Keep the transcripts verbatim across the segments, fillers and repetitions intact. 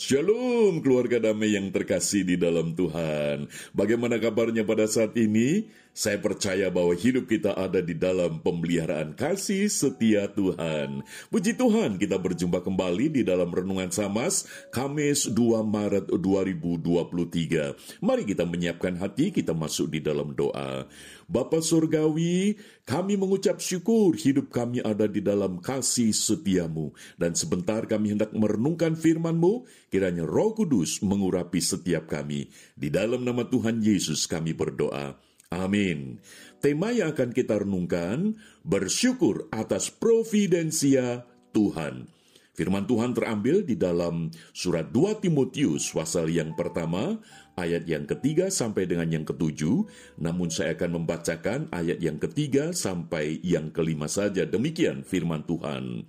Shalom keluarga damai yang terkasih di dalam Tuhan. Bagaimana kabarnya pada saat ini? Saya percaya bahwa hidup kita ada di dalam pemeliharaan kasih setia Tuhan. Puji Tuhan, kita berjumpa kembali di dalam Renungan Samas, Kamis dua Maret dua ribu dua puluh tiga. Mari kita menyiapkan hati, kita masuk di dalam doa. Bapa Surgawi, kami mengucap syukur hidup kami ada di dalam kasih setiamu. Dan sebentar kami hendak merenungkan firman-Mu, kiranya Roh Kudus mengurapi setiap kami. Di dalam nama Tuhan Yesus kami berdoa. Amin. Tema yang akan kita renungkan, bersyukur atas providensia Tuhan. Firman Tuhan terambil di dalam surat dua Timotius pasal yang pertama, ayat yang ketiga sampai dengan yang ketujuh. Namun saya akan membacakan ayat yang ketiga sampai yang kelima saja. Demikian firman Tuhan.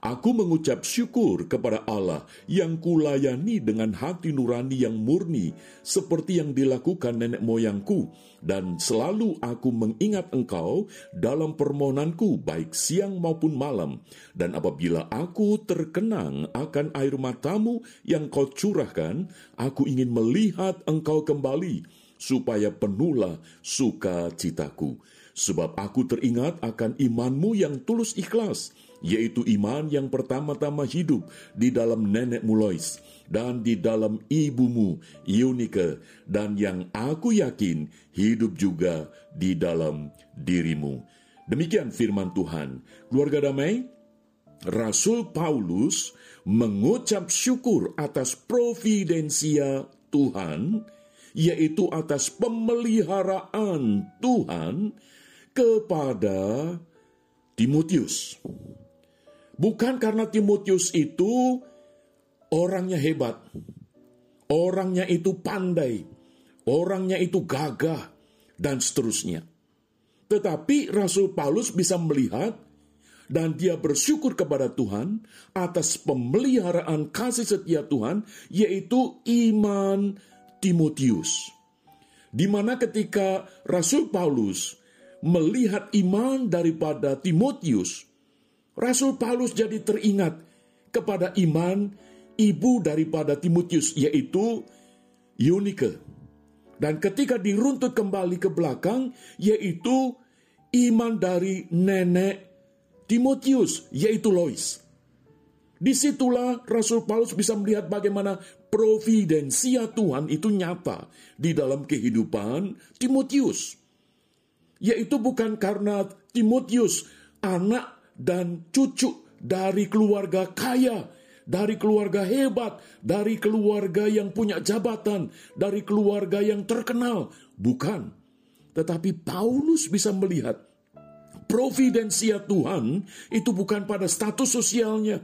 Aku mengucap syukur kepada Allah yang kulayani dengan hati nurani yang murni, seperti yang dilakukan nenek moyangku, dan selalu aku mengingat engkau dalam permohonanku baik siang maupun malam. Dan apabila aku terkenang akan air matamu yang kau curahkan, aku ingin melihat engkau kembali, supaya penuhlah sukacitaku. Sebab aku teringat akan imanmu yang tulus ikhlas, yaitu iman yang pertama-tama hidup di dalam nenekmu Lois dan di dalam ibumu Eunike, dan yang aku yakin hidup juga di dalam dirimu. Demikian firman Tuhan. Keluarga damai, Rasul Paulus mengucap syukur atas providensia Tuhan, yaitu atas pemeliharaan Tuhan kepada Timotius. Bukan karena Timotius itu orangnya hebat, orangnya itu pandai, orangnya itu gagah, dan seterusnya. Tetapi Rasul Paulus bisa melihat, dan dia bersyukur kepada Tuhan atas pemeliharaan kasih setia Tuhan, yaitu iman Timotius. Di mana ketika Rasul Paulus melihat iman daripada Timotius, Rasul Paulus jadi teringat kepada iman ibu daripada Timotius, yaitu Eunike. Dan ketika diruntut kembali ke belakang, yaitu iman dari nenek Timotius, yaitu Lois. Disitulah Rasul Paulus bisa melihat bagaimana providensia Tuhan itu nyata di dalam kehidupan Timotius. Yaitu bukan karena Timotius anak dan cucu dari keluarga kaya, dari keluarga hebat, dari keluarga yang punya jabatan, dari keluarga yang terkenal. Bukan. Tetapi Paulus bisa melihat providensia Tuhan itu bukan pada status sosialnya,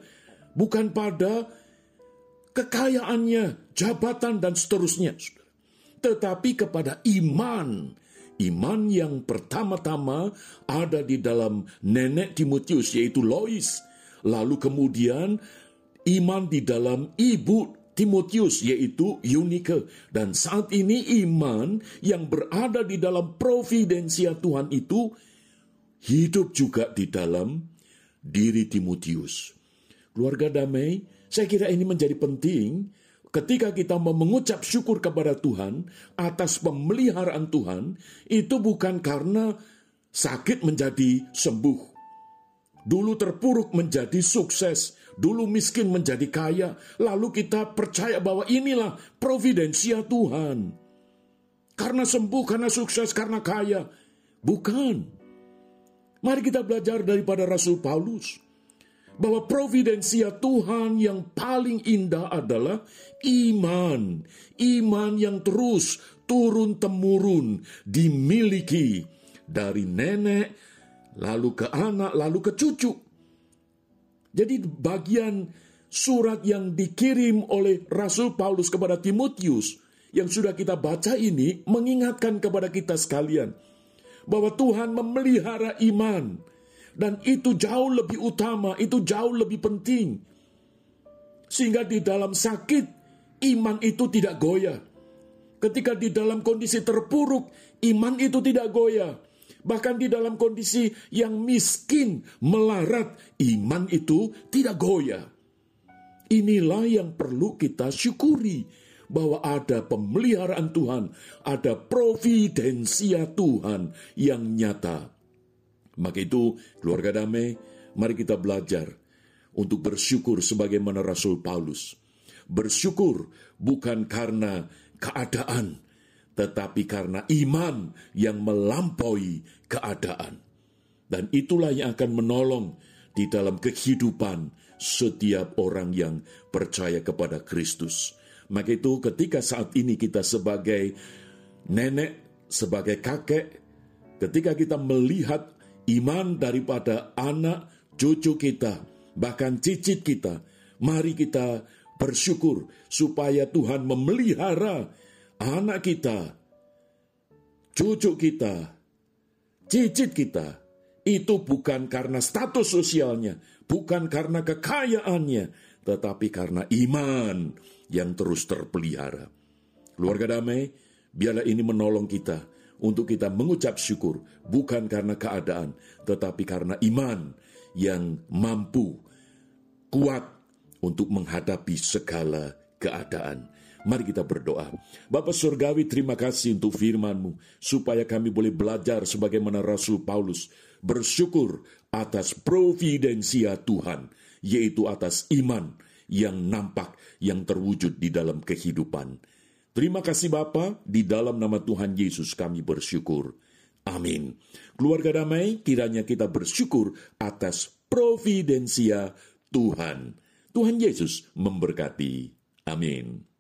bukan pada kekayaannya, jabatan, dan seterusnya. Tetapi kepada iman. Iman yang pertama-tama ada di dalam nenek Timotius, yaitu Lois. Lalu kemudian iman di dalam ibu Timotius, yaitu Eunike. Dan saat ini iman yang berada di dalam providensia Tuhan itu hidup juga di dalam diri Timotius. Keluarga damai, saya kira ini menjadi penting. Ketika kita mengucap syukur kepada Tuhan atas pemeliharaan Tuhan, itu bukan karena sakit menjadi sembuh, dulu terpuruk menjadi sukses, dulu miskin menjadi kaya, lalu kita percaya bahwa inilah providensia Tuhan. Karena sembuh, karena sukses, karena kaya. Bukan. Mari kita belajar daripada Rasul Paulus. Bahwa providensia Tuhan yang paling indah adalah iman. Iman yang terus turun-temurun dimiliki dari nenek, lalu ke anak, lalu ke cucu. Jadi bagian surat yang dikirim oleh Rasul Paulus kepada Timotius yang sudah kita baca ini mengingatkan kepada kita sekalian bahwa Tuhan memelihara iman. Dan itu jauh lebih utama, itu jauh lebih penting. Sehingga di dalam sakit, iman itu tidak goyah. Ketika di dalam kondisi terpuruk, iman itu tidak goyah. Bahkan di dalam kondisi yang miskin, melarat, iman itu tidak goyah. Inilah yang perlu kita syukuri, bahwa ada pemeliharaan Tuhan, ada providensia Tuhan yang nyata. Maka itu, keluarga damai, mari kita belajar untuk bersyukur sebagaimana Rasul Paulus. Bersyukur bukan karena keadaan, tetapi karena iman yang melampaui keadaan. Dan itulah yang akan menolong di dalam kehidupan setiap orang yang percaya kepada Kristus. Maka itu ketika saat ini kita sebagai nenek, sebagai kakek, ketika kita melihat iman daripada anak, cucu kita, bahkan cicit kita, mari kita bersyukur supaya Tuhan memelihara anak kita, cucu kita, cicit kita. Itu bukan karena status sosialnya, bukan karena kekayaannya, tetapi karena iman yang terus terpelihara. Keluarga damai, biarlah ini menolong kita untuk kita mengucap syukur, bukan karena keadaan, tetapi karena iman yang mampu, kuat untuk menghadapi segala keadaan. Mari kita berdoa. Bapa Surgawi, terima kasih untuk firman-Mu, supaya kami boleh belajar sebagaimana Rasul Paulus bersyukur atas providensia Tuhan, yaitu atas iman yang nampak, yang terwujud di dalam kehidupan. Terima kasih Bapa, di dalam nama Tuhan Yesus kami bersyukur. Amin. Keluarga damai, kiranya kita bersyukur atas providensia Tuhan. Tuhan Yesus memberkati. Amin.